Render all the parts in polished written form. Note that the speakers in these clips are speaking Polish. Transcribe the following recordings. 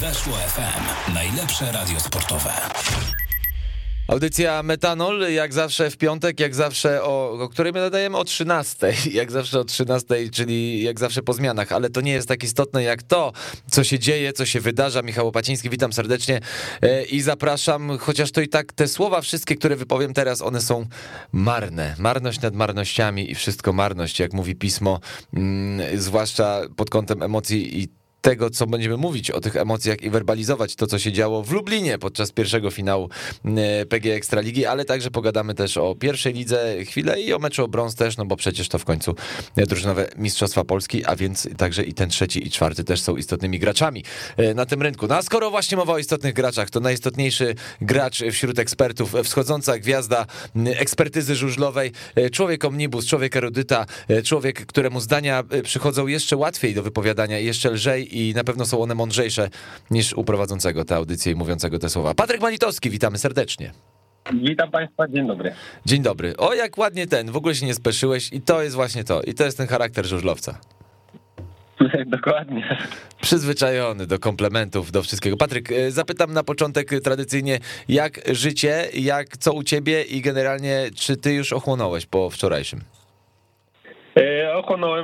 Weszło FM. Najlepsze radio sportowe. Audycja Metanol, jak zawsze w piątek, jak zawsze o której my nadajemy o 13, jak zawsze o 13, czyli jak zawsze po zmianach, ale to nie jest tak istotne jak to, co się dzieje, co się wydarza. Michał Łopaciński, witam serdecznie i zapraszam, chociaż to i tak te słowa wszystkie, które wypowiem teraz, one są marne. Marność nad marnościami i wszystko marność, jak mówi pismo, zwłaszcza pod kątem emocji i tego, co będziemy mówić o tych emocjach i werbalizować to, co się działo w Lublinie podczas pierwszego finału PGE Ekstraligi, ale także pogadamy też o pierwszej lidze chwilę i o meczu o brąz też, no bo przecież to w końcu drużynowe Mistrzostwa Polski, a więc także i ten trzeci i czwarty też są istotnymi graczami na tym rynku. No a skoro właśnie mowa o istotnych graczach, to najistotniejszy gracz wśród ekspertów, wschodząca gwiazda ekspertyzy żużlowej, człowiek omnibus, człowiek erudyta, człowiek, któremu zdania przychodzą jeszcze łatwiej do wypowiadania, jeszcze lżej i na pewno są one mądrzejsze niż u prowadzącego tę audycję i mówiącego te słowa. Patryk Malitowski, witamy serdecznie. Witam Państwa, dzień dobry. Dzień dobry. O, jak ładnie ten, w ogóle się nie speszyłeś i to jest właśnie to. I to jest ten charakter żużlowca. Dokładnie. Przyzwyczajony do komplementów, do wszystkiego. Patryk, zapytam na początek tradycyjnie, jak życie, jak co u ciebie i generalnie, czy ty już ochłonąłeś po wczorajszym?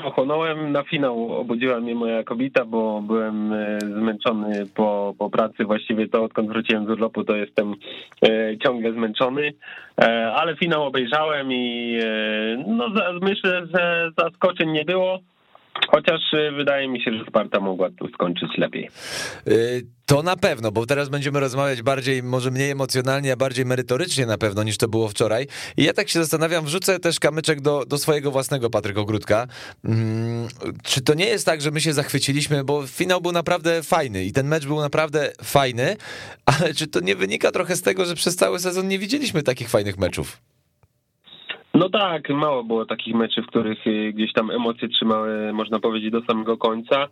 Ochłonąłem, na finał obudziła mnie moja kobieta, bo byłem zmęczony po pracy, właściwie to odkąd wróciłem z urlopu to jestem ciągle zmęczony, ale finał obejrzałem i no myślę, że zaskoczeń nie było. Chociaż wydaje mi się, że Sparta mogła tu skończyć lepiej. To na pewno, bo teraz będziemy rozmawiać bardziej, może mniej emocjonalnie, a bardziej merytorycznie na pewno niż to było wczoraj. I ja tak się zastanawiam, wrzucę też kamyczek do swojego własnego Patryka Ogródka. Czy to nie jest tak, że my się zachwyciliśmy, bo finał był naprawdę fajny i ten mecz był naprawdę fajny, ale czy to nie wynika trochę z tego, że przez cały sezon nie widzieliśmy takich fajnych meczów? No tak, mało było takich meczy, w których gdzieś tam emocje trzymały, można powiedzieć, do samego końca,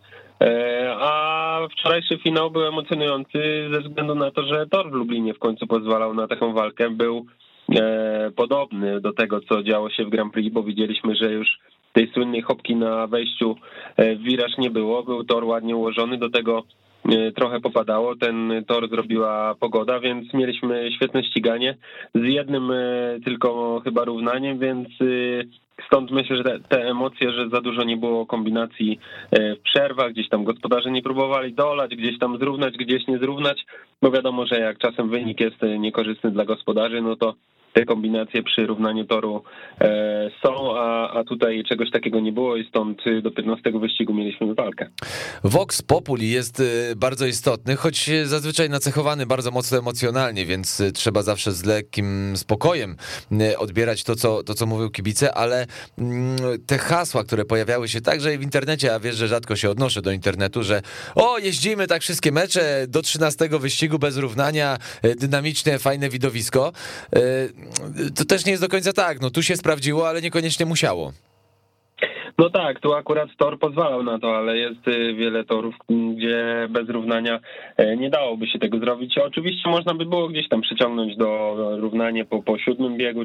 a wczorajszy finał był emocjonujący ze względu na to, że tor w Lublinie w końcu pozwalał na taką walkę, był podobny do tego, co działo się w Grand Prix, bo widzieliśmy, że już tej słynnej hopki na wejściu w wiraż nie było, był tor ładnie ułożony, do tego trochę popadało, ten tor zrobiła pogoda, więc mieliśmy świetne ściganie z jednym tylko chyba równaniem, więc stąd myślę, że te emocje, że za dużo nie było kombinacji w przerwach, gdzieś tam gospodarze nie próbowali dolać, gdzieś tam zrównać, gdzieś nie zrównać, bo wiadomo, że jak czasem wynik jest niekorzystny dla gospodarzy, no to te kombinacje przy równaniu toru są, a tutaj czegoś takiego nie było i stąd do 15 wyścigu mieliśmy walkę. Vox Populi jest bardzo istotny, choć zazwyczaj nacechowany bardzo mocno emocjonalnie, więc trzeba zawsze z lekkim spokojem odbierać to, co mówił kibice, ale te hasła, które pojawiały się także i w internecie, a wiesz, że rzadko się odnoszę do internetu, że jeździmy tak wszystkie mecze do 13 wyścigu bez równania, dynamiczne, fajne widowisko. To też nie jest do końca tak, no tu się sprawdziło, ale niekoniecznie musiało. No tak, tu akurat tor pozwalał na to, ale jest wiele torów, gdzie bez równania nie dałoby się tego zrobić. Oczywiście można by było gdzieś tam przyciągnąć do równania po siódmym biegu,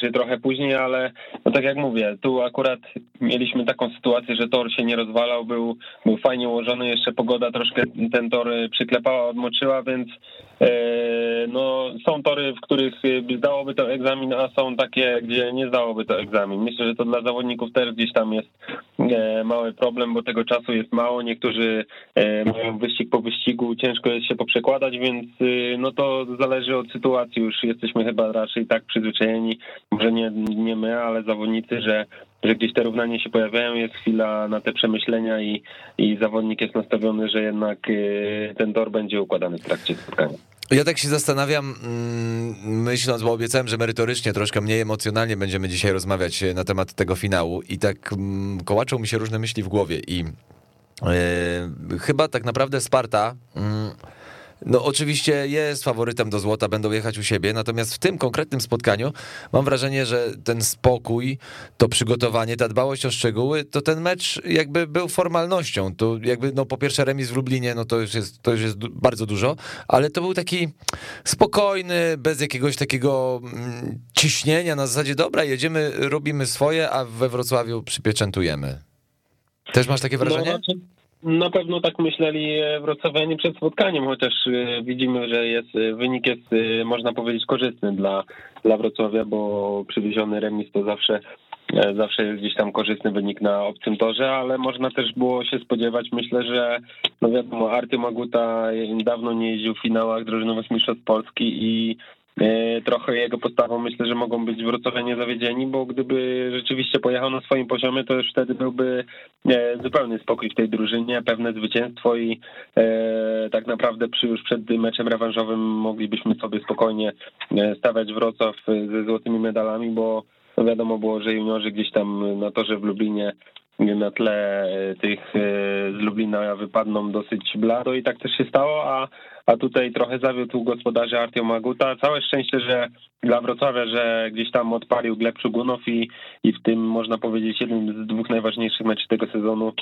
czy trochę później, ale no tak jak mówię, tu akurat mieliśmy taką sytuację, że tor się nie rozwalał, był fajnie ułożony, jeszcze pogoda troszkę ten tor przyklepała, odmoczyła, więc no są tory, w których zdałoby to egzamin, a są takie, gdzie nie zdałoby to egzamin. Myślę, że to dla zawodników też gdzieś tam jest mały problem, bo tego czasu jest mało, niektórzy mają wyścig po wyścigu, ciężko jest się poprzekładać, więc no to zależy od sytuacji, już jesteśmy chyba raczej tak przyzwyczajeni, może nie my, ale zawodnicy, że gdzieś te równania się pojawiają, jest chwila na te przemyślenia i zawodnik jest nastawiony, że jednak ten tor będzie układany w trakcie spotkania. Ja tak się zastanawiam, myśląc, bo obiecałem, że merytorycznie, troszkę mniej emocjonalnie będziemy dzisiaj rozmawiać na temat tego finału i tak kołaczą mi się różne myśli w głowie i chyba tak naprawdę Sparta... No oczywiście jest faworytem do złota, będą jechać u siebie, natomiast w tym konkretnym spotkaniu mam wrażenie, że ten spokój, to przygotowanie, ta dbałość o szczegóły, to ten mecz jakby był formalnością, to jakby no po pierwsze remis w Lublinie, no to już jest bardzo dużo, ale to był taki spokojny, bez jakiegoś takiego ciśnienia na zasadzie dobra, jedziemy, robimy swoje, a we Wrocławiu przypieczętujemy. Też masz takie wrażenie? Na pewno tak myśleli wrocławianie przed spotkaniem, chociaż widzimy, że wynik jest, można powiedzieć, korzystny dla Wrocławia, bo przywieziony remis to zawsze jest gdzieś tam korzystny wynik na obcym torze, ale można też było się spodziewać, myślę, że no wiadomo, Artiom Łaguta dawno nie jeździł w finałach drużynowych mistrzostw Polski i trochę jego postawą myślę, że mogą być wrocławianie zawiedzeni, bo gdyby rzeczywiście pojechał na swoim poziomie, to już wtedy byłby zupełny spokój w tej drużynie, pewne zwycięstwo i tak naprawdę już przed meczem rewanżowym moglibyśmy sobie spokojnie stawiać Wrocław ze złotymi medalami, bo wiadomo było, że juniorzy gdzieś tam na torze w Lublinie na tle tych z Lublina wypadną dosyć blado i tak też się stało, a tutaj trochę zawiódł gospodarzy Artiom Łaguta. Całe szczęście, że dla Wrocławia, że gdzieś tam odpalił Gleb Czugunow i w tym, można powiedzieć, jednym z dwóch najważniejszych meczów tego sezonu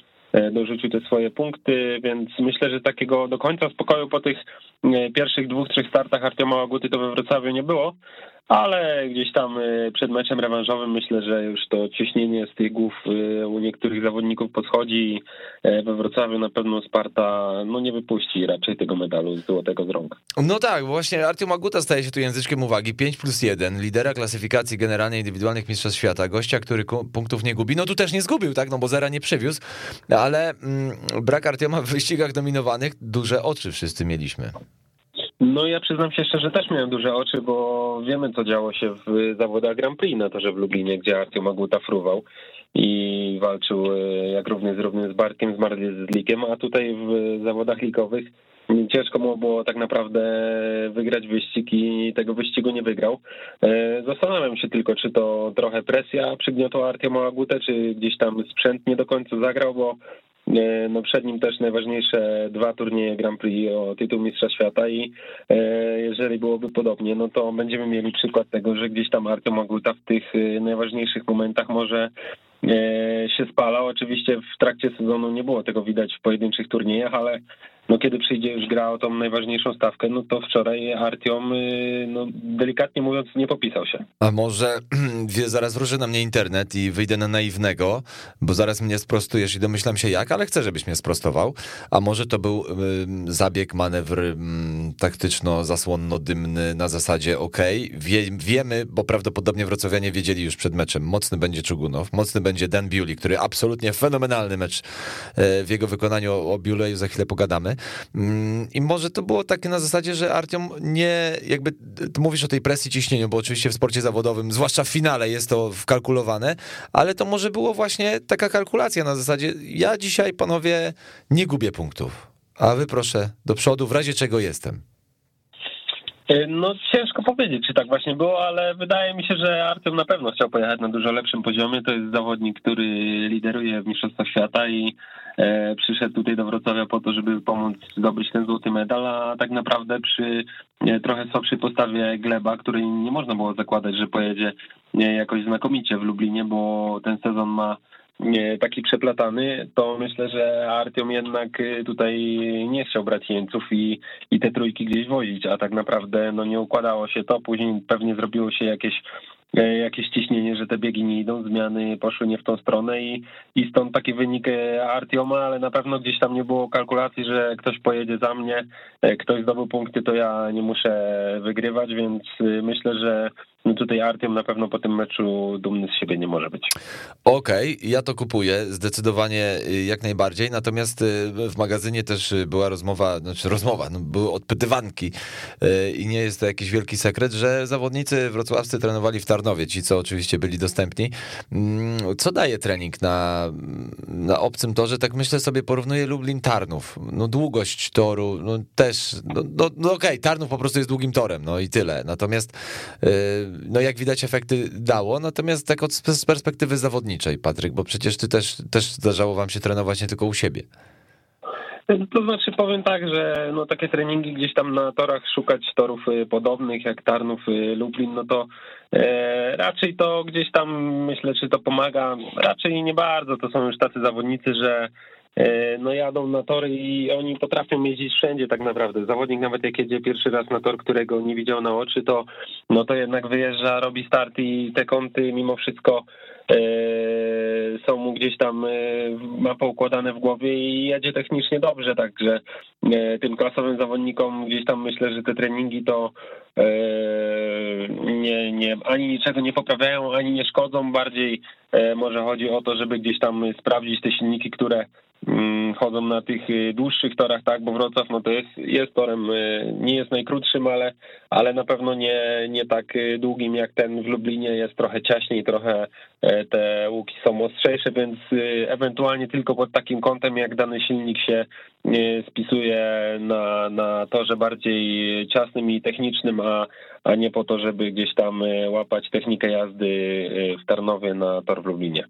dorzucił te swoje punkty, więc myślę, że takiego do końca spokoju po tych pierwszych 2-3 startach Artioma Łaguty to we Wrocławiu nie było, ale gdzieś tam przed meczem rewanżowym myślę, że już to ciśnienie z tych głów u niektórych zawodników podchodzi i we Wrocławiu na pewno Sparta no nie wypuści raczej tego medalu złotego z rąk. No tak, właśnie Artiom Łaguta staje się tu języczkiem uwagi, 5+1, lidera klasyfikacji generalnej indywidualnych mistrzostw świata, gościa, który punktów nie gubi, no tu też nie zgubił, tak, no bo zera nie przywiózł, ale brak Artioma w wyścigach dominowanych, duże oczy wszyscy mieliśmy. No ja przyznam się szczerze, też miałem duże oczy, bo wiemy, co działo się w zawodach Grand Prix na torze w Lublinie, gdzie Artiom Łaguta fruwał i walczył jak równy z równym z Bartkiem, z Marlikiem, a tutaj w zawodach ligowych ciężko mu było tak naprawdę wygrać wyścig i tego wyścigu nie wygrał. Zastanawiam się tylko, czy to trochę presja przygniotła Artioma Łagutę, czy gdzieś tam sprzęt nie do końca zagrał, bo no przed nim też najważniejsze 2 turnieje Grand Prix o tytuł mistrza świata i jeżeli byłoby podobnie, no to będziemy mieli przykład tego, że gdzieś tam Artiom Łaguta w tych najważniejszych momentach może się spalał. Oczywiście w trakcie sezonu nie było tego widać w pojedynczych turniejach, ale no kiedy przyjdzie już gra o tą najważniejszą stawkę, no to wczoraj Artiom, no delikatnie mówiąc, nie popisał się. A może zaraz ruszy na mnie internet i wyjdę na naiwnego, bo zaraz mnie sprostujesz i domyślam się jak, ale chcę, żebyś mnie sprostował. A może to był zabieg, manewr taktyczno-zasłonno-dymny na zasadzie wiemy, bo prawdopodobnie wrocławianie wiedzieli już przed meczem, mocny będzie Czugunow, mocny będzie Dan Bewley, który absolutnie fenomenalny mecz w jego wykonaniu, o Bewleyu za chwilę pogadamy. I może to było takie na zasadzie, że Artiom nie, jakby ty mówisz o tej presji, ciśnieniu, bo oczywiście w sporcie zawodowym, zwłaszcza w finale, jest to wkalkulowane, ale to może było właśnie taka kalkulacja na zasadzie, ja dzisiaj, panowie, nie gubię punktów, a wy proszę do przodu, w razie czego jestem. No ciężko powiedzieć, czy tak właśnie było, ale wydaje mi się, że Artiom na pewno chciał pojechać na dużo lepszym poziomie. To jest zawodnik, który lideruje w mistrzostwach świata i przyszedł tutaj do Wrocławia po to, żeby pomóc zdobyć ten złoty medal, a tak naprawdę przy trochę słabszej postawie Gleba, której nie można było zakładać, że pojedzie jakoś znakomicie w Lublinie, bo ten sezon ma taki przeplatany, to myślę, że Artiom jednak tutaj nie chciał brać jeńców i te trójki gdzieś wozić, a tak naprawdę no nie układało się to, później pewnie zrobiło się jakieś ciśnienie, że te biegi nie idą, zmiany poszły nie w tą stronę i stąd taki wynik Artioma, ale na pewno gdzieś tam nie było kalkulacji, że ktoś pojedzie za mnie, ktoś zdobył punkty, to ja nie muszę wygrywać, więc myślę, że no tutaj Artiom na pewno po tym meczu dumny z siebie nie może być. Okej, ja to kupuję zdecydowanie jak najbardziej, natomiast w magazynie też była były odpytywanki i nie jest to jakiś wielki sekret, że zawodnicy wrocławscy trenowali w Tarnowie, ci co oczywiście byli dostępni. Co daje trening na obcym torze? Tak myślę sobie, porównuję Lublin-Tarnów. No długość toru, no też, Tarnów po prostu jest długim torem, no i tyle. Natomiast no jak widać efekty dało, natomiast tak z perspektywy zawodniczej, Patryk, bo przecież ty też zdarzało wam się trenować nie tylko u siebie. To znaczy powiem tak, że no takie treningi gdzieś tam na torach, szukać torów podobnych jak Tarnów, Lublin, no to raczej to gdzieś tam myślę, czy to pomaga, raczej nie bardzo, to są już tacy zawodnicy, że no jadą na tory i oni potrafią jeździć wszędzie tak naprawdę. Zawodnik nawet jak jedzie pierwszy raz na tor, którego nie widział na oczy, to no to jednak wyjeżdża, robi start i te kąty mimo wszystko są mu gdzieś tam, ma poukładane w głowie i jedzie technicznie dobrze, także tym klasowym zawodnikom gdzieś tam myślę, że te treningi to nie ani niczego nie poprawiają, ani nie szkodzą, bardziej może chodzi o to, żeby gdzieś tam sprawdzić te silniki, które chodzą na tych dłuższych torach, tak, bo Wrocław no to jest torem, nie jest najkrótszym, ale na pewno nie tak długim jak ten w Lublinie, jest trochę ciaśniej, trochę te łuki są ostrzejsze, więc ewentualnie tylko pod takim kątem jak dany silnik się spisuje na torze bardziej ciasnym i technicznym, a nie po to, żeby gdzieś tam łapać technikę jazdy w Tarnowie na tor w Lublinie.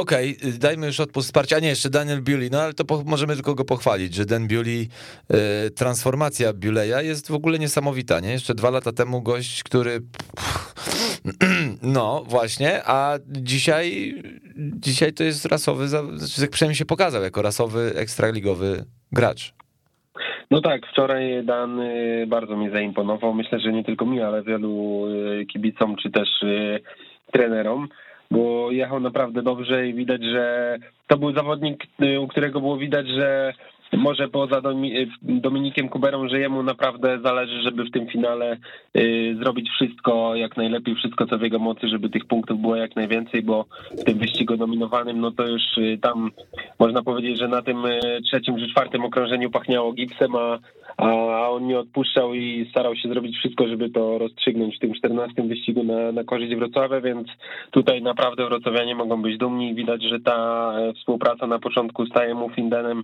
Okej, dajmy już odpust wsparcia. Nie, jeszcze Daniel Bewley, no ale to możemy tylko go pochwalić, że Dan Bewley, transformacja Bewleya jest w ogóle niesamowita, nie? Jeszcze 2 lata temu gość, który... No właśnie, a dzisiaj to jest rasowy, przynajmniej się pokazał jako rasowy ekstraligowy gracz. No tak, wczoraj Dan bardzo mi zaimponował, myślę, że nie tylko mi, ale wielu kibicom czy też trenerom, bo jechał naprawdę dobrze i widać, że to był zawodnik, u którego było widać, że może poza Dominikiem Kuberą, że jemu naprawdę zależy, żeby w tym finale zrobić wszystko jak najlepiej, wszystko co w jego mocy, żeby tych punktów było jak najwięcej, bo w tym wyścigu dominowanym, no to już tam można powiedzieć, że na tym 3. czy 4. okrążeniu pachniało gipsem, a on nie odpuszczał i starał się zrobić wszystko, żeby to rozstrzygnąć w tym 14. wyścigu na korzyść Wrocławia, więc tutaj naprawdę wrocławianie mogą być dumni i widać, że ta współpraca na początku z Tajem Findenem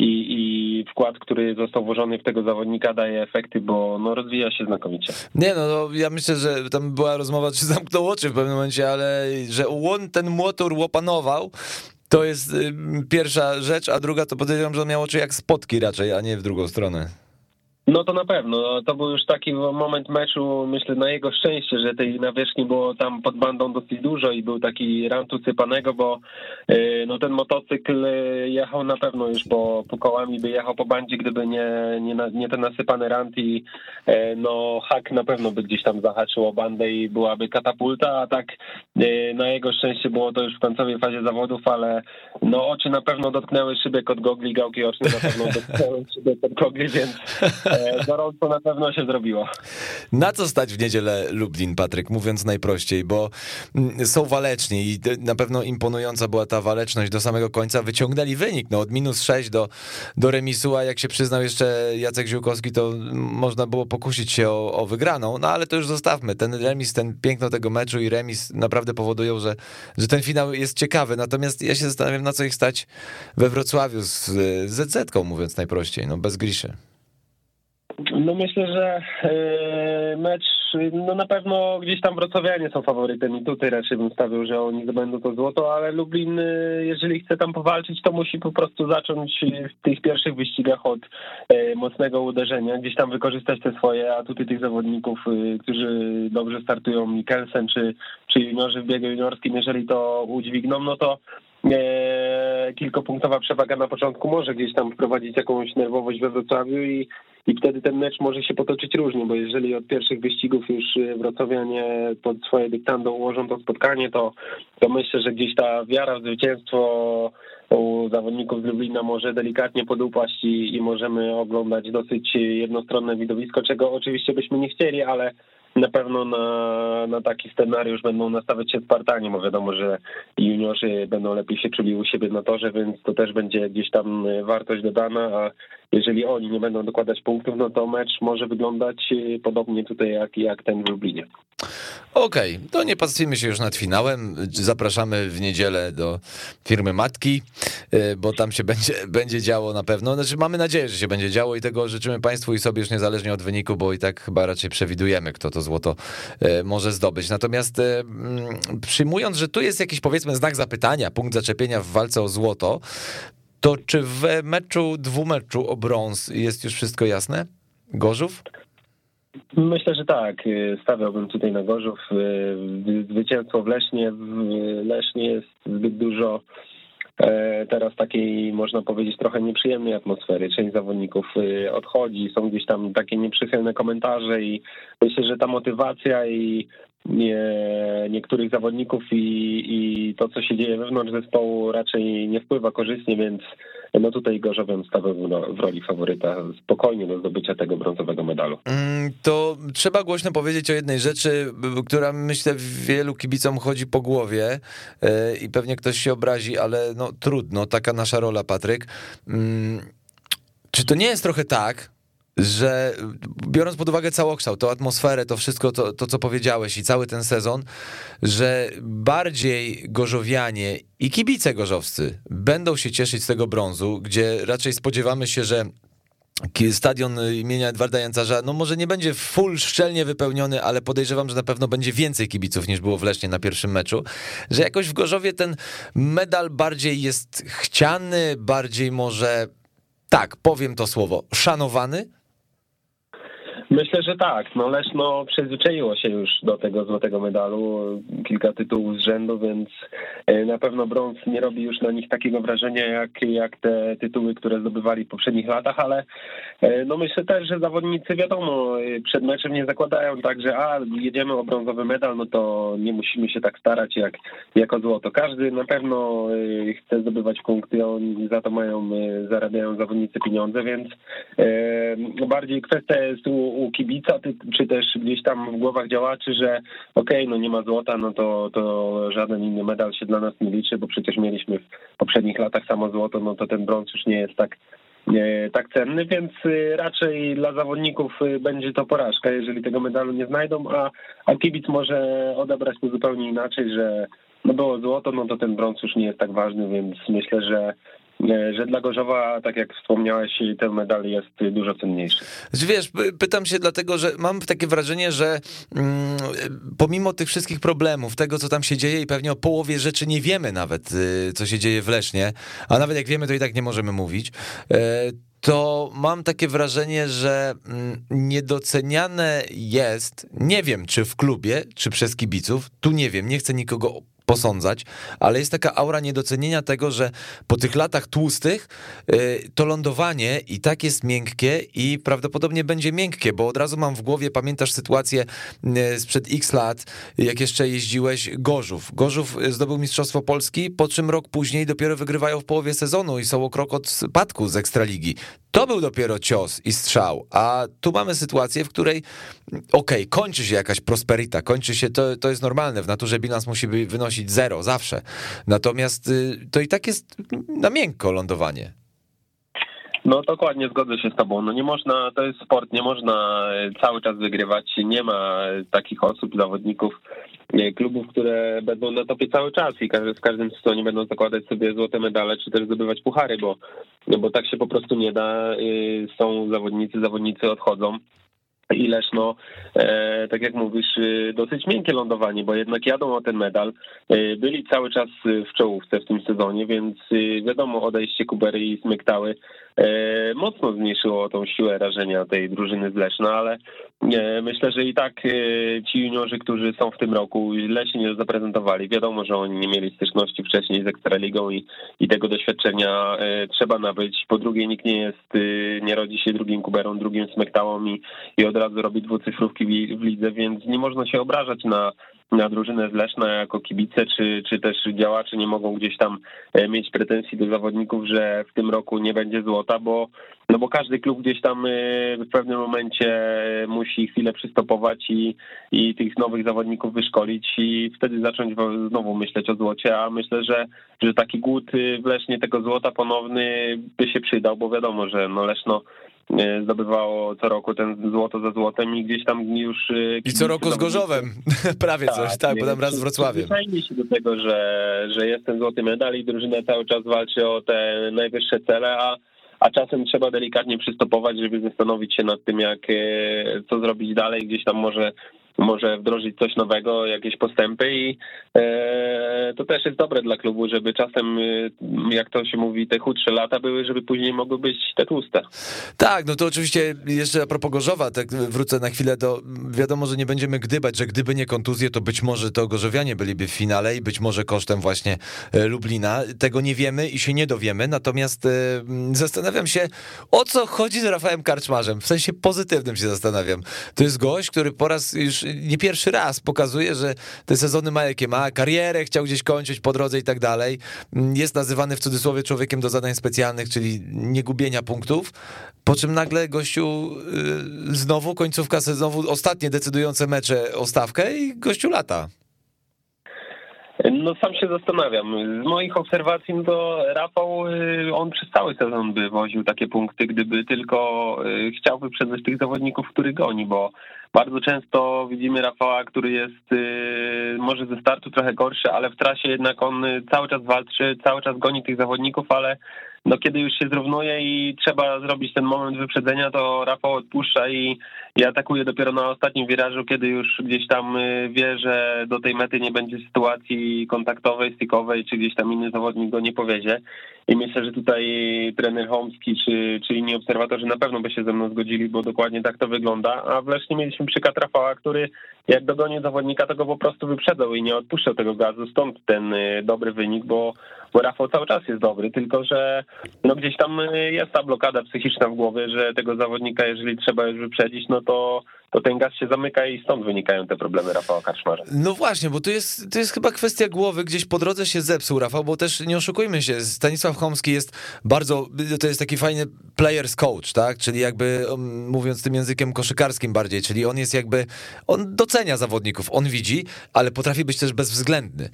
i wkład, który został włożony w tego zawodnika, daje efekty, bo no rozwija się znakomicie. Nie, no ja myślę, że tam była rozmowa, czy zamknął oczy w pewnym momencie, ale że on ten młotor łopanował, to jest pierwsza rzecz, a druga to podejrzewam, że on miał oczy jak spotki raczej, a nie w drugą stronę. No to na pewno, to był już taki moment meczu, myślę, na jego szczęście, że tej nawierzchni było tam pod bandą dosyć dużo i był taki rant usypanego, bo no ten motocykl jechał na pewno już po kołami, by jechał po bandzie, gdyby nie ten nasypany rant i no hak na pewno by gdzieś tam zahaczył o bandę i byłaby katapulta, a tak na jego szczęście było to już w końcowej fazie zawodów, ale no oczy na pewno dotknęły szybek od gogli, gałki oczne na pewno dotknęły szybek od gogli, więc... Gorąco na pewno się zrobiło. Na co stać w niedzielę Lublin, Patryk, mówiąc najprościej, bo są waleczni i na pewno imponująca była ta waleczność do samego końca, wyciągnęli wynik, no od -6 do remisu, a jak się przyznał jeszcze Jacek Ziółkowski, to można było pokusić się o wygraną, no ale to już zostawmy, ten remis, ten piękno tego meczu i remis naprawdę powodują, że ten finał jest ciekawy, natomiast ja się zastanawiam, na co ich stać we Wrocławiu z ZZ-ką, mówiąc najprościej, no bez Griszy. No myślę, że mecz, no na pewno gdzieś tam wrocławianie są faworytem i tutaj raczej bym stawiał, że oni zdobędą to złoto, ale Lublin, jeżeli chce tam powalczyć, to musi po prostu zacząć w tych pierwszych wyścigach od mocnego uderzenia, gdzieś tam wykorzystać te swoje atuty tych zawodników, którzy dobrze startują, Mikkelsen czy juniorzy w biegu juniorskim, jeżeli to udźwigną, no to kilkopunktowa przewaga na początku może gdzieś tam wprowadzić jakąś nerwowość we Wrocławiu i wtedy ten mecz może się potoczyć różnie, bo jeżeli od pierwszych wyścigów już wrocławianie pod swoje dyktando ułożą to spotkanie, to myślę, że gdzieś ta wiara w zwycięstwo u zawodników z Lublina może delikatnie podupaść i możemy oglądać dosyć jednostronne widowisko, czego oczywiście byśmy nie chcieli, ale na pewno na taki scenariusz będą nastawiać się Spartanie, bo wiadomo, że juniorzy będą lepiej się czuli u siebie na torze, więc to też będzie gdzieś tam wartość dodana, a jeżeli oni nie będą dokładać punktów, no to mecz może wyglądać podobnie tutaj jak ten w Lublinie. Okej, to nie pastwimy się już nad finałem, zapraszamy w niedzielę do firmy Matki, bo tam się będzie działo na pewno, znaczy mamy nadzieję, że się będzie działo i tego życzymy Państwu i sobie już niezależnie od wyniku, bo i tak chyba raczej przewidujemy, kto to złoto może zdobyć. Natomiast przyjmując, że tu jest jakiś powiedzmy znak zapytania, punkt zaczepienia w walce o złoto, to czy w dwumeczu o brąz jest już wszystko jasne? Gorzów? Myślę, że tak. Stawiałbym tutaj na Gorzów. Zwycięstwo w Lesznie jest zbyt dużo teraz takiej, można powiedzieć, trochę nieprzyjemnej atmosfery. Część zawodników odchodzi, są gdzieś tam takie nieprzychylne komentarze i myślę, że ta motywacja i niektórych zawodników i to, co się dzieje wewnątrz zespołu, raczej nie wpływa korzystnie, więc no tutaj Gorzów stawiał w roli faworyta spokojnie do zdobycia tego brązowego medalu. To trzeba głośno powiedzieć o jednej rzeczy, która, myślę, wielu kibicom chodzi po głowie i pewnie ktoś się obrazi, ale no trudno, taka nasza rola, Patryk. Czy to nie jest trochę tak, że biorąc pod uwagę całokształt, tą atmosferę, to wszystko, to co powiedziałeś i cały ten sezon, że bardziej gorzowianie i kibice gorzowscy będą się cieszyć z tego brązu, gdzie raczej spodziewamy się, że stadion imienia Edwarda Jancarza no może nie będzie full szczelnie wypełniony, ale podejrzewam, że na pewno będzie więcej kibiców niż było w Lesznie na pierwszym meczu, że jakoś w Gorzowie ten medal bardziej jest chciany, bardziej może, tak, powiem to słowo, szanowany? Myślę, że tak. No Leszno przyzwyczaiło się już do tego złotego medalu, kilka tytułów z rzędu, więc na pewno brąz nie robi już na nich takiego wrażenia jak te tytuły, które zdobywali w poprzednich latach, ale no myślę też, że zawodnicy, wiadomo, przed meczem nie zakładają tak, że jedziemy o brązowy medal, no to nie musimy się tak starać jak o złoto. Każdy na pewno chce zdobywać punkty, oni za to zarabiają zawodnicy pieniądze, więc bardziej kwestia jest u kibica, czy też gdzieś tam w głowach działaczy, że okej, no nie ma złota, no to żaden inny medal się dla nas nie liczy, bo przecież mieliśmy w poprzednich latach samo złoto, no to ten brąz już nie jest tak cenny, więc raczej dla zawodników będzie to porażka, jeżeli tego medalu nie znajdą, a kibic może odebrać to zupełnie inaczej, że no było złoto, no to ten brąz już nie jest tak ważny, więc myślę, że dla Gorzowa, tak jak wspomniałeś, ten medal jest dużo cenniejszy. Wiesz, pytam się dlatego, że mam takie wrażenie, że pomimo tych wszystkich problemów, tego co tam się dzieje i pewnie o połowie rzeczy nie wiemy nawet, co się dzieje w Lesznie, a nawet jak wiemy, to i tak nie możemy mówić, to mam takie wrażenie, że niedoceniane jest, nie wiem czy w klubie, czy przez kibiców, tu nie wiem, nie chcę nikogo posądzać, ale jest taka aura niedocenienia tego, że po tych latach tłustych to lądowanie i tak jest miękkie i prawdopodobnie będzie miękkie, bo od razu mam w głowie, pamiętasz sytuację sprzed x lat, jak jeszcze jeździłeś, Gorzów. Gorzów zdobył Mistrzostwo Polski, po czym rok później dopiero wygrywają w połowie sezonu i są o krok od spadku z Ekstraligi. To był dopiero cios i strzał, a tu mamy sytuację, w której okej, kończy się jakaś prosperita, kończy się, to jest normalne, w naturze bilans musi wynosić zero zawsze, natomiast to i tak jest na miękko lądowanie. No dokładnie, zgodzę się z tobą, no nie można, to jest sport, nie można cały czas wygrywać, nie ma takich osób, zawodników, klubów, które będą na topie cały czas i w każdym sezonie będą zakładać sobie złote medale, czy też zdobywać puchary, bo tak się po prostu nie da, są zawodnicy odchodzą. Ileż no, tak jak mówisz, dosyć miękkie lądowanie, bo jednak jadą o ten medal, byli cały czas w czołówce w tym sezonie, więc wiadomo, odejście Kubery i Smyktały mocno zmniejszyło tą siłę rażenia tej drużyny z Leszna, ale myślę, że i tak ci juniorzy, którzy są w tym roku, źle się nie zaprezentowali. Wiadomo, że oni nie mieli styczności wcześniej z Ekstraligą i tego doświadczenia trzeba nabyć. Po drugie, nikt nie rodzi się drugim Kuberą, drugim Smektałą i od razu robi dwucyfrówki w lidze, więc nie można się obrażać na drużynę z Leszna jako kibice, czy też działacze nie mogą gdzieś tam mieć pretensji do zawodników, że w tym roku nie będzie złota, bo każdy klub gdzieś tam w pewnym momencie musi chwilę przystopować i tych nowych zawodników wyszkolić i wtedy zacząć znowu myśleć o złocie, a myślę, że taki głód w Lesznie tego złota ponowny by się przydał, bo wiadomo, że no Leszno zdobywało co roku ten złoto za złotem i gdzieś tam już... I co roku z Gorzowem, prawie coś, tak, bo tam raz z Wrocławiem. Przyzwyczaili się do tego, że jest ten złoty medal i drużyna cały czas walczy o te najwyższe cele, a czasem trzeba delikatnie przystopować, żeby zastanowić się nad tym, co zrobić dalej, gdzieś tam może może wdrożyć coś nowego, jakieś postępy i to też jest dobre dla klubu, żeby czasem, jak to się mówi, te chudsze lata były, żeby później mogły być te tłuste. Tak, no to oczywiście jeszcze a propos Gorzowa, tak wrócę na chwilę do, wiadomo, że nie będziemy gdybać, że gdyby nie kontuzje, to być może to gorzowianie byliby w finale i być może kosztem właśnie Lublina. Tego nie wiemy i się nie dowiemy, natomiast zastanawiam się, o co chodzi z Rafałem Karczmarzem, w sensie pozytywnym się zastanawiam. To jest gość, który po raz już nie pierwszy raz pokazuje, że te sezony ma jakie ma, karierę chciał gdzieś kończyć po drodze i tak dalej, jest nazywany w cudzysłowie człowiekiem do zadań specjalnych, czyli nie gubienia punktów, po czym nagle gościu znowu końcówka sezonu, ostatnie decydujące mecze o stawkę i gościu lata. No sam się zastanawiam, z moich obserwacji to Rafał, on przez cały sezon by woził takie punkty, gdyby tylko chciał wyprzedzać tych zawodników, których goni, bo bardzo często widzimy Rafała, który jest może ze startu trochę gorszy, ale w trasie jednak on cały czas walczy, cały czas goni tych zawodników, ale no kiedy już się zrównuje i trzeba zrobić ten moment wyprzedzenia, to Rafał odpuszcza i atakuje dopiero na ostatnim wirażu, kiedy już gdzieś tam wie, że do tej mety nie będzie sytuacji kontaktowej, stykowej, czy gdzieś tam inny zawodnik go nie powiedzie. I myślę, że tutaj trener Chomski czy inni obserwatorzy na pewno by się ze mną zgodzili, bo dokładnie tak to wygląda, a w Lesznie mieliśmy przykład Rafała, który jak dogonił zawodnika, to go po prostu wyprzedzał i nie odpuszczał tego gazu, stąd ten dobry wynik, bo Rafał cały czas jest dobry, tylko że no gdzieś tam jest ta blokada psychiczna w głowie, że tego zawodnika, jeżeli trzeba już wyprzedzić, no to ten gaz się zamyka i stąd wynikają te problemy Rafała Karczmarza. No właśnie, bo to jest chyba kwestia głowy, gdzieś po drodze się zepsuł Rafał, bo też nie oszukujmy się, Stanisław Chomski jest bardzo, to jest taki fajny players coach, tak, czyli jakby mówiąc tym językiem koszykarskim bardziej, czyli on jest jakby, on docenia zawodników, on widzi, ale potrafi być też bezwzględny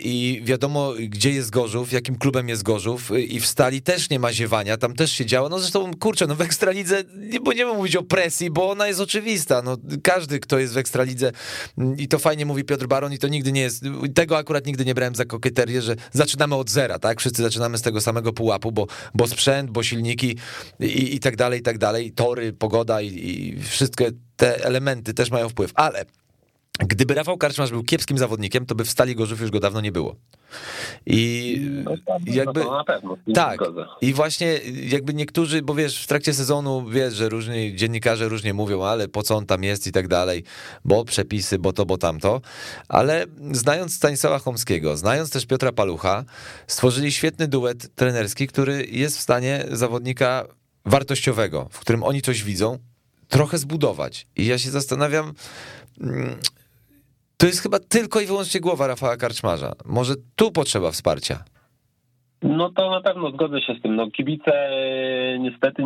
i wiadomo, gdzie jest Gorzów, jakim klubem jest Gorzów i w Stali też nie ma ziewania, tam też się działa, no zresztą kurczę, no w Ekstralidze nie będziemy mówić o presji, bo ona jest oczywista. No, każdy, kto jest w Ekstralidze, i to fajnie mówi Piotr Baron, i to nigdy nie jest, tego akurat nigdy nie brałem za kokieterię, że zaczynamy od zera, tak? Wszyscy zaczynamy z tego samego pułapu, bo sprzęt, bo silniki i tak dalej, i tak dalej, tory, pogoda i wszystkie te elementy też mają wpływ, ale gdyby Rafał Karczmarz był kiepskim zawodnikiem, to by w Stali Gorzów już go dawno nie było. I jakby na pewno, tak, i właśnie jakby niektórzy, bo wiesz, w trakcie sezonu wiesz, że różni dziennikarze różnie mówią, ale po co on tam jest i tak dalej, bo przepisy, bo to, bo tamto, ale znając Stanisława Chomskiego, znając też Piotra Palucha, stworzyli świetny duet trenerski, który jest w stanie zawodnika wartościowego, w którym oni coś widzą, trochę zbudować. I ja się zastanawiam, to jest chyba tylko i wyłącznie głowa Rafała Karczmarza. Może tu potrzeba wsparcia. No to na pewno zgodzę się z tym. No kibice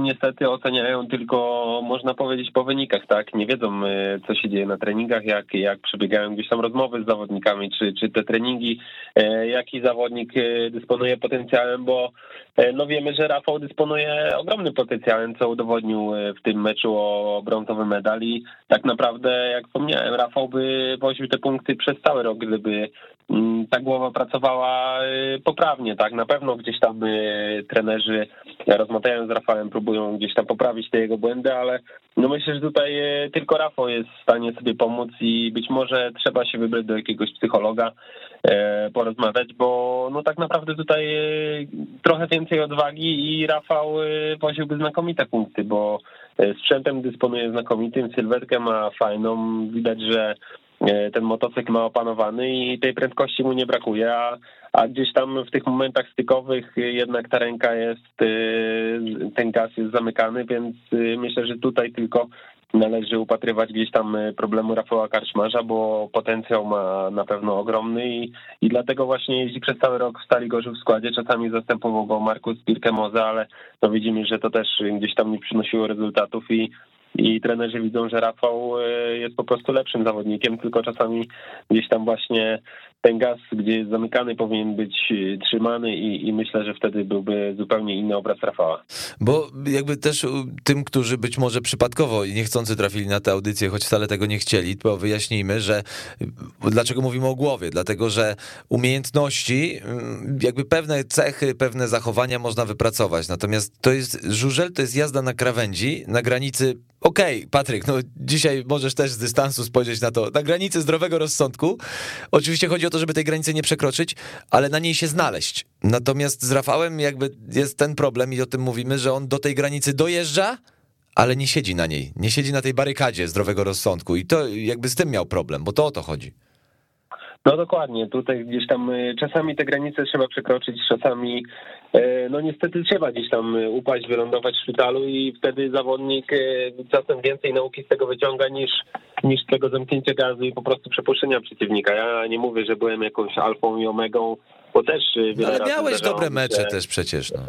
niestety oceniają tylko, można powiedzieć, po wynikach, tak? Nie wiedzą, co się dzieje na treningach, jak przebiegają gdzieś tam rozmowy z zawodnikami, czy te treningi, jaki zawodnik dysponuje potencjałem, bo no wiemy, że Rafał dysponuje ogromnym potencjałem, co udowodnił w tym meczu o brązowy medal i tak naprawdę, jak wspomniałem, Rafał by woził te punkty przez cały rok, gdyby ta głowa pracowała poprawnie, tak? Na pewno gdzieś tam trenerzy rozmawiają z Rafałem, próbują gdzieś tam poprawić te jego błędy, ale no myślę, że tutaj tylko Rafał jest w stanie sobie pomóc i być może trzeba się wybrać do jakiegoś psychologa, porozmawiać, bo no tak naprawdę tutaj trochę więcej odwagi i Rafał woziłby znakomite punkty, bo sprzętem dysponuje znakomitym, sylwetkę ma fajną, widać, że ten motocykl ma opanowany i tej prędkości mu nie brakuje, a gdzieś tam w tych momentach stykowych jednak ta ręka jest, ten gaz jest zamykany, więc myślę, że tutaj tylko należy upatrywać gdzieś tam problemu Rafała Karczmarza, bo potencjał ma na pewno ogromny i dlatego właśnie jeździ przez cały rok w Stali Gorzów w składzie, czasami zastępował go Markus Pirke-Mose, ale no widzimy, że to też gdzieś tam nie przynosiło rezultatów i trenerzy widzą, że Rafał jest po prostu lepszym zawodnikiem, tylko czasami gdzieś tam właśnie ten gaz, gdzie jest zamykany, powinien być trzymany i myślę, że wtedy byłby zupełnie inny obraz Rafała. Bo jakby też tym, którzy być może przypadkowo i niechcący trafili na tę audycję, choć wcale tego nie chcieli, to wyjaśnijmy, że dlaczego mówimy o głowie, dlatego, że umiejętności, jakby pewne cechy, pewne zachowania można wypracować, natomiast to jest żużel, to jest jazda na krawędzi, na granicy Okej, Patryk, no dzisiaj możesz też z dystansu spojrzeć na to, na granicy zdrowego rozsądku. Oczywiście chodzi o to, żeby tej granicy nie przekroczyć, ale na niej się znaleźć. Natomiast z Rafałem jakby jest ten problem i o tym mówimy, że on do tej granicy dojeżdża, ale nie siedzi na niej, nie siedzi na tej barykadzie zdrowego rozsądku i to jakby z tym miał problem, bo to o to chodzi. No dokładnie, tutaj gdzieś tam czasami te granice trzeba przekroczyć, czasami no niestety trzeba gdzieś tam upaść, wylądować w szpitalu i wtedy zawodnik czasem więcej nauki z tego wyciąga niż tego zamknięcia gazu i po prostu przepuszczenia przeciwnika. Ja nie mówię, że byłem jakąś alfą i omegą, bo też wiele razy miałeś dobre mecze też przecież, no.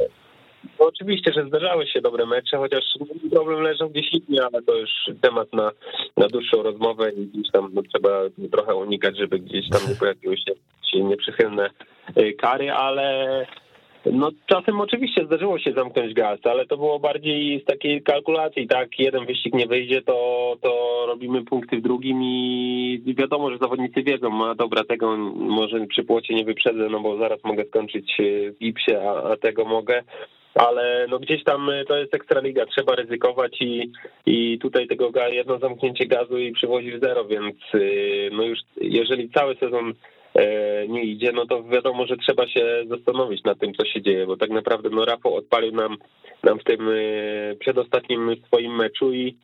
No oczywiście, że zdarzały się dobre mecze, chociaż problem leżał gdzieś inny, ale to już temat na dłuższą rozmowę i gdzieś tam no, trzeba trochę unikać, żeby gdzieś tam nie pojawiły się nieprzychylne kary, ale no czasem oczywiście zdarzyło się zamknąć gaz, ale to było bardziej z takiej kalkulacji, tak, jeden wyścig nie wyjdzie, to robimy punkty w drugim i wiadomo, że zawodnicy wiedzą, a dobra, tego może przy płocie nie wyprzedzę, no bo zaraz mogę skończyć w gipsie, a tego mogę. Ale no gdzieś tam to jest Ekstraliga, trzeba ryzykować i tutaj tego jedno zamknięcie gazu i przywozisz zero, więc no już jeżeli cały sezon nie idzie, no to wiadomo, że trzeba się zastanowić nad tym, co się dzieje, bo tak naprawdę no Rafał odpalił nam w tym przedostatnim swoim meczu i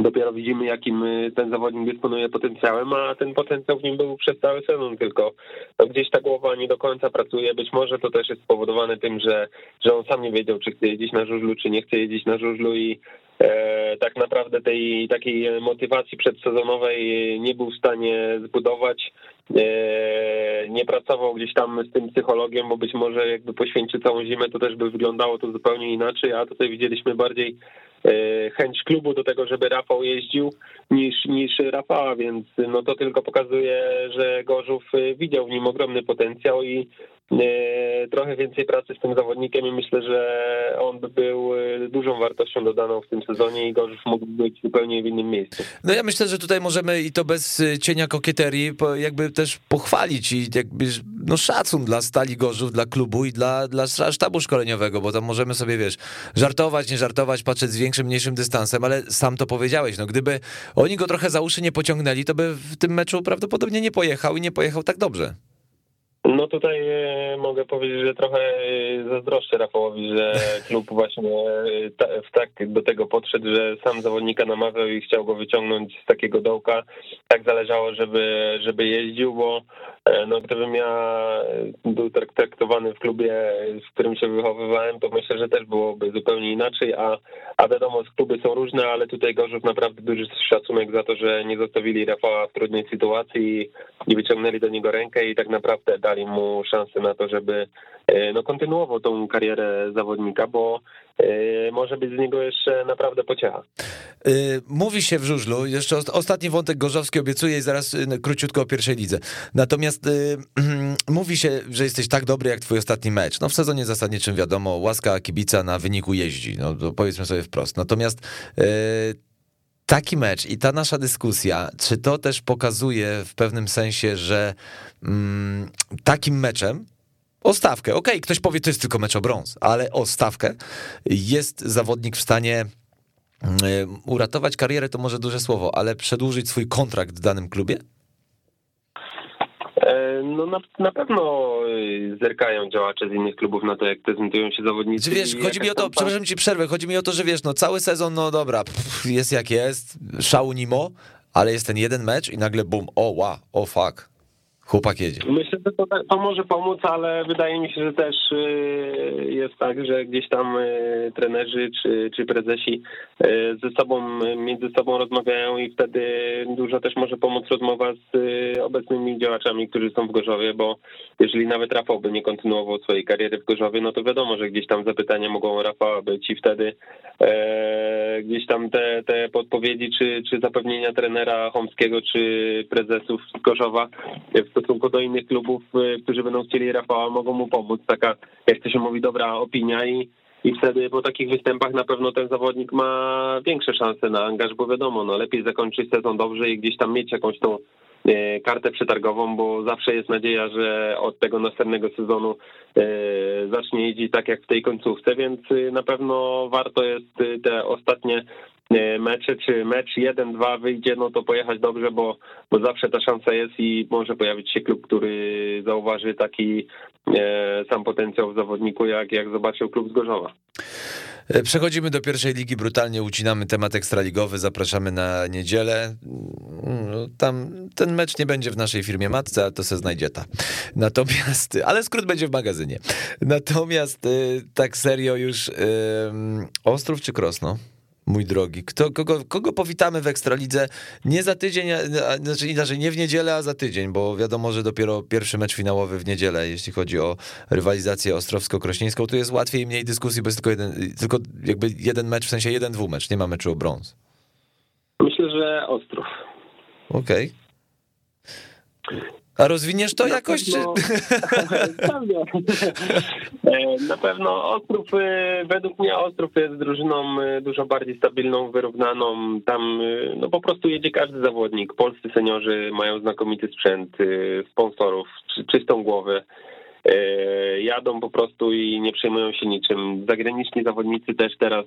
dopiero widzimy, jakim ten zawodnik dysponuje potencjałem, a ten potencjał w nim był przez cały sezon, tylko no gdzieś ta głowa nie do końca pracuje. Być może to też jest spowodowane tym, że on sam nie wiedział, czy chce jeździć na żużlu, czy nie chce jeździć na żużlu i tak naprawdę tej takiej motywacji przedsezonowej nie był w stanie zbudować. Nie pracował gdzieś tam z tym psychologiem, bo być może jakby poświęcił całą zimę, to też by wyglądało to zupełnie inaczej, a tutaj widzieliśmy bardziej chęć klubu do tego, żeby Rafał jeździł niż Rafała, więc no to tylko pokazuje, że Gorzów widział w nim ogromny potencjał i trochę więcej pracy z tym zawodnikiem i myślę, że on by był dużą wartością dodaną w tym sezonie i Gorzów mógł być zupełnie w innym miejscu. No ja myślę, że tutaj możemy i to bez cienia kokieterii jakby też pochwalić i jakby no szacun dla Stali Gorzów, dla klubu i dla sztabu szkoleniowego, bo tam możemy sobie, wiesz, żartować, nie żartować, patrzeć z większym, mniejszym dystansem, ale sam to powiedziałeś, no gdyby oni go trochę za uszy nie pociągnęli, to by w tym meczu prawdopodobnie nie pojechał i nie pojechał tak dobrze. No tutaj mogę powiedzieć, że trochę zazdroszczę Rafałowi, że klub właśnie tak do tego podszedł, że sam zawodnika namawiał i chciał go wyciągnąć z takiego dołka. Tak zależało, żeby jeździł, bo no gdybym ja był traktowany w klubie, w którym się wychowywałem, to myślę, że też byłoby zupełnie inaczej, a wiadomo, kluby są różne, ale tutaj Gorzów naprawdę duży szacunek za to, że nie zostawili Rafała w trudnej sytuacji i wyciągnęli do niego rękę i tak naprawdę dali mu szansę na to, żeby no kontynuował tą karierę zawodnika, bo może być z niego jeszcze naprawdę pociecha. Mówi się w żużlu, jeszcze ostatni wątek gorzowski obiecuję i zaraz króciutko o pierwszej lidze. Natomiast mówi się, że jesteś tak dobry jak twój ostatni mecz. No w sezonie zasadniczym wiadomo, łaska kibica na wyniku jeździ, no to powiedzmy sobie wprost. Natomiast taki mecz i ta nasza dyskusja, czy to też pokazuje w pewnym sensie, że takim meczem o stawkę, okej, ktoś powie, to jest tylko mecz o brąz, ale o stawkę jest zawodnik w stanie uratować karierę, to może duże słowo, ale przedłużyć swój kontrakt w danym klubie? No na pewno zerkają działacze z innych klubów na to, jak prezentują się zawodnicy. Czy wiesz, chodzi mi o to, przepraszam ci przerwę, chodzi mi o to, że wiesz, no cały sezon, no dobra, jest jak jest, szału nimo, ale jest ten jeden mecz i nagle bum, fuck. Chłopak jedzie. Myślę, że to może pomóc, ale wydaje mi się, że też jest tak, że gdzieś tam trenerzy czy prezesi między sobą rozmawiają i wtedy dużo też może pomóc rozmowa z obecnymi działaczami, którzy są w Gorzowie, bo jeżeli nawet Rafał by nie kontynuował swojej kariery w Gorzowie, no to wiadomo, że gdzieś tam zapytania mogą Rafała być i wtedy gdzieś tam te podpowiedzi czy zapewnienia trenera Chomskiego czy prezesów z Gorzowa w stosunku do innych klubów, którzy będą chcieli Rafała, mogą mu pomóc. Taka, jak to się mówi, dobra opinia i wtedy po takich występach na pewno ten zawodnik ma większe szanse na angaż, bo wiadomo, no lepiej zakończyć sezon dobrze i gdzieś tam mieć jakąś tą kartę przetargową, bo zawsze jest nadzieja, że od tego następnego sezonu zacznie jeździć tak jak w tej końcówce, więc na pewno warto jest te ostatnie mecze, czy mecz 1-2 wyjdzie, no to pojechać dobrze, bo zawsze ta szansa jest i może pojawić się klub, który zauważy taki sam potencjał w zawodniku, jak zobaczył klub z Gorzowa. Przechodzimy do pierwszej ligi, brutalnie ucinamy temat ekstraligowy, zapraszamy na niedzielę. Tam ten mecz nie będzie w naszej firmie matce, ale to se znajdzie ta. Natomiast, ale skrót będzie w magazynie. Natomiast tak serio już, Ostrów czy Krosno? Mój drogi, kogo powitamy w Ekstralidze nie za tydzień, znaczy inaczej nie w niedzielę, a za tydzień, bo wiadomo, że dopiero pierwszy mecz finałowy w niedzielę, jeśli chodzi o rywalizację ostrowsko-krośnieńską, tu jest łatwiej i mniej dyskusji, bo jest tylko jeden mecz, w sensie jeden dwumecz, nie ma meczu o brąz. Myślę, że Ostrów. Okej. Okay. A rozwiniesz to jakoś? Na pewno Ostrów, według mnie Ostrów jest drużyną dużo bardziej stabilną, wyrównaną. Tam no po prostu jedzie każdy zawodnik. Polscy seniorzy mają znakomity sprzęt, sponsorów, czystą głowę. Jadą po prostu i nie przejmują się niczym. Zagraniczni zawodnicy też teraz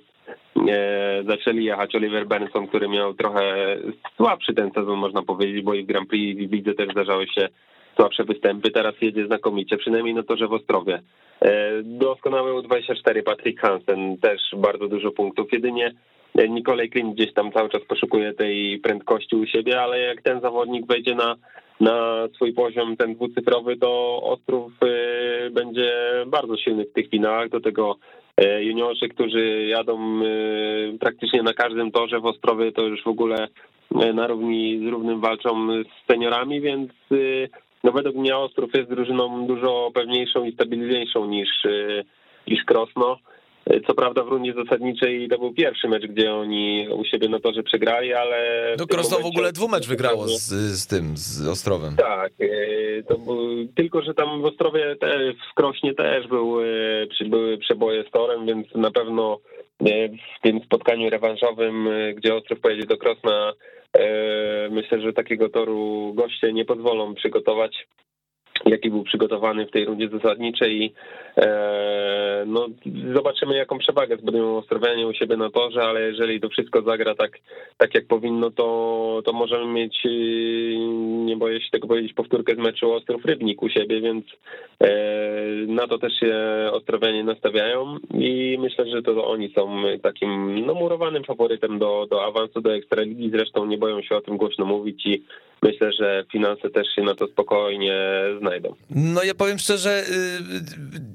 zaczęli jechać. Oliver Benson, który miał trochę słabszy ten sezon, można powiedzieć, bo i w Grand Prix, i w lidze też zdarzały się słabsze występy. Teraz jedzie znakomicie, przynajmniej na torze w Ostrowie. Doskonały U24 Patrick Hansen, też bardzo dużo punktów. Jedynie Nikolaj Klint gdzieś tam cały czas poszukuje tej prędkości u siebie, ale jak ten zawodnik wejdzie na swój poziom, ten dwucyfrowy, to Ostrów będzie bardzo silny w tych finałach. Do tego juniorzy, którzy jadą praktycznie na każdym torze w Ostrowie, to już w ogóle na równi z równym walczą z seniorami, więc no według mnie Ostrów jest drużyną dużo pewniejszą i stabilniejszą niż Krosno. Co prawda w rundzie zasadniczej to był pierwszy mecz, gdzie oni u siebie na torze przegrali, ale... No Krosno w ogóle dwumecz wygrało z Ostrowem. Tak, to był, tylko że tam w Ostrowie, w Krośnie też były przeboje z torem, więc na pewno w tym spotkaniu rewanżowym, gdzie Ostrów pojedzie do Krosna, myślę, że takiego toru goście nie pozwolą przygotować, jaki był przygotowany w tej rundzie zasadniczej i no zobaczymy, jaką przewagę zbudują Ostrowianie u siebie na torze, ale jeżeli to wszystko zagra tak jak powinno, to możemy mieć, nie boję się tego powiedzieć, powtórkę z meczu Ostrów-Rybnik u siebie, więc na to też się Ostrowianie nastawiają i myślę, że to oni są takim no murowanym faworytem do awansu do Ekstraligi, zresztą nie boją się o tym głośno mówić i myślę, że finanse też się na to spokojnie znajdą. No ja powiem szczerze,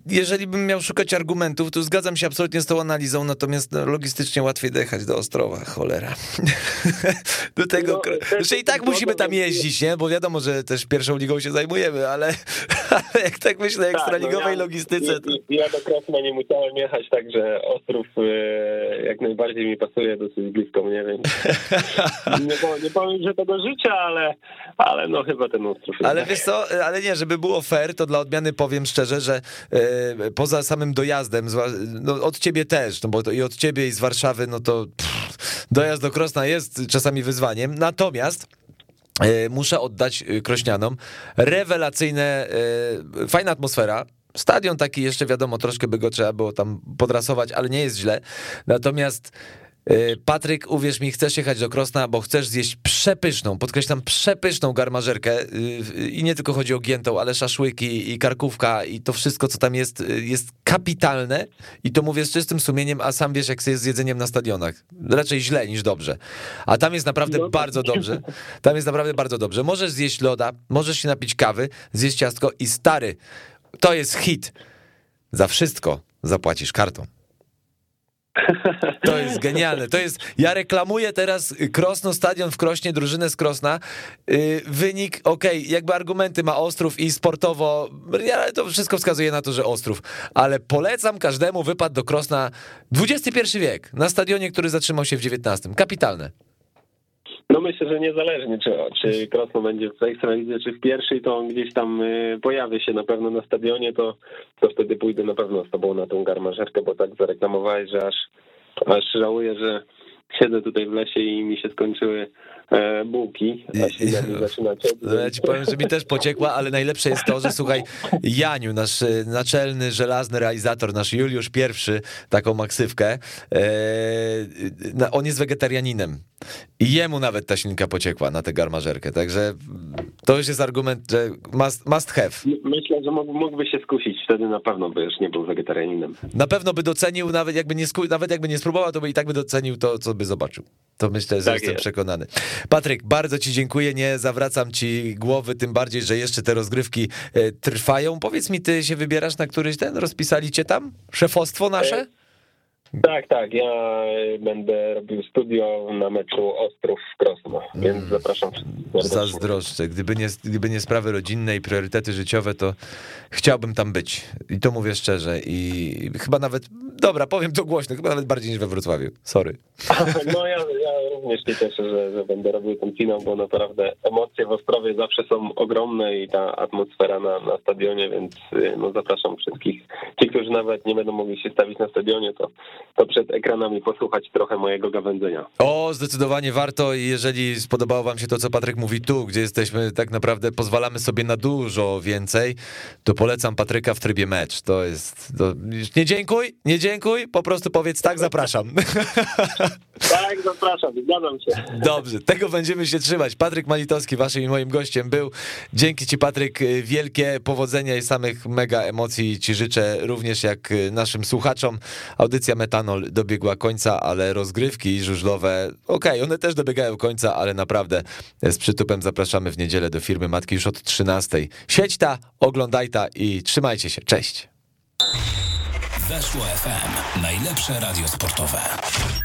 jeżeli bym miał szukać argumentów, to zgadzam się absolutnie z tą analizą, natomiast logistycznie łatwiej dojechać do Ostrowa, cholera. Do tego... Znaczy i tak musimy tam jeździć, nie? Bo wiadomo, że też pierwszą ligą się zajmujemy, ale jak tak myślę o ekstraligowej logistyce... To... Ja do Krosna nie musiałem jechać, także Ostrów jak najbardziej mi pasuje, dosyć blisko mnie, więc nie powiem, że tego życia, ale no chyba ten Ostrów. Ale wiesz co, ale nie, żeby było fair, to dla odmiany powiem szczerze, że poza samym dojazdem, no od ciebie też, no bo to i od ciebie i z Warszawy, no to dojazd do Krosna jest czasami wyzwaniem, natomiast muszę oddać Krośnianom rewelacyjne, fajna atmosfera. Stadion taki jeszcze wiadomo, troszkę by go trzeba było tam podrasować, ale nie jest źle, natomiast Patryk, uwierz mi, chcesz jechać do Krosna, bo chcesz zjeść przepyszną, podkreślam, przepyszną garmażerkę i nie tylko chodzi o giętą, ale szaszłyki i karkówka i to wszystko, co tam jest kapitalne i to mówię z czystym sumieniem, a sam wiesz, jak jest z jedzeniem na stadionach, raczej źle niż dobrze, a tam jest naprawdę bardzo dobrze, możesz zjeść loda, możesz się napić kawy, zjeść ciastko i stary, to jest hit, za wszystko zapłacisz kartą. To jest genialne, to jest, ja reklamuję teraz Krosno, stadion w Krośnie, drużynę z Krosna, wynik, okej, jakby argumenty ma Ostrów i sportowo, to wszystko wskazuje na to, że Ostrów, ale polecam każdemu wypad do Krosna, XXI wiek, na stadionie, który zatrzymał się w XIX, kapitalne. No myślę, że niezależnie, czy Krosno będzie w Ekstralidze, czy w pierwszej, to on gdzieś tam pojawi się na pewno na stadionie, to wtedy pójdę na pewno z tobą na tą garmażerkę, bo tak zareklamowałeś, że aż żałuję, że siedzę tutaj w lesie i mi się skończyły bułki, a się zaczynacie. Ja ci powiem, że mi też pociekła, ale najlepsze jest to, że słuchaj, Janiu, nasz naczelny, żelazny realizator, nasz Juliusz I, taką maksywkę, on jest wegetarianinem i jemu nawet ta ślinka pociekła na tę garmażerkę, także to już jest argument, że must have. Myślę, że mógłby się skusić, wtedy na pewno by już nie był wegetarianinem. Na pewno by docenił, nawet jakby nie spróbował, to by i tak by docenił to, co by zobaczył. To myślę, że tak jestem przekonany. Patryk, bardzo ci dziękuję, nie zawracam ci głowy, tym bardziej, że jeszcze te rozgrywki trwają. Powiedz mi, ty się wybierasz na któryś ten? Rozpisali cię tam? Szefostwo nasze? Tak, ja będę robił studio na meczu Ostrów w Krosno, więc zapraszam. Zazdroszczę, gdyby nie sprawy rodzinne i priorytety życiowe, to chciałbym tam być. I to mówię szczerze i chyba nawet, dobra, powiem to głośno, chyba nawet bardziej niż we Wrocławiu, sorry. No ja również się cieszę, że będę robił ten finał, bo naprawdę emocje w Ostrowie zawsze są ogromne i ta atmosfera na stadionie, więc no zapraszam wszystkich. Ci, którzy nawet nie będą mogli się stawić na stadionie, to przed ekranami posłuchać trochę mojego gawędzenia. O, zdecydowanie warto. Jeżeli spodobało wam się to, co Patryk mówi tu, gdzie jesteśmy, tak naprawdę pozwalamy sobie na dużo więcej, to polecam Patryka w trybie mecz. To nie dziękuj, po prostu powiedz tak, zapraszam. Tak, zapraszam, zgadzam się. Dobrze, tego będziemy się trzymać. Patryk Malitowski waszym i moim gościem był. Dzięki ci, Patryk, wielkie powodzenia i samych mega emocji ci życzę, również jak naszym słuchaczom. Audycja Metanol dobiegła końca, ale rozgrywki żużlowe, okej, one też dobiegają końca, ale naprawdę z przytupem zapraszamy w niedzielę do firmy matki już od 13:00. Siedź ta, oglądaj ta i trzymajcie się, cześć. Weszło FM, najlepsze radio sportowe.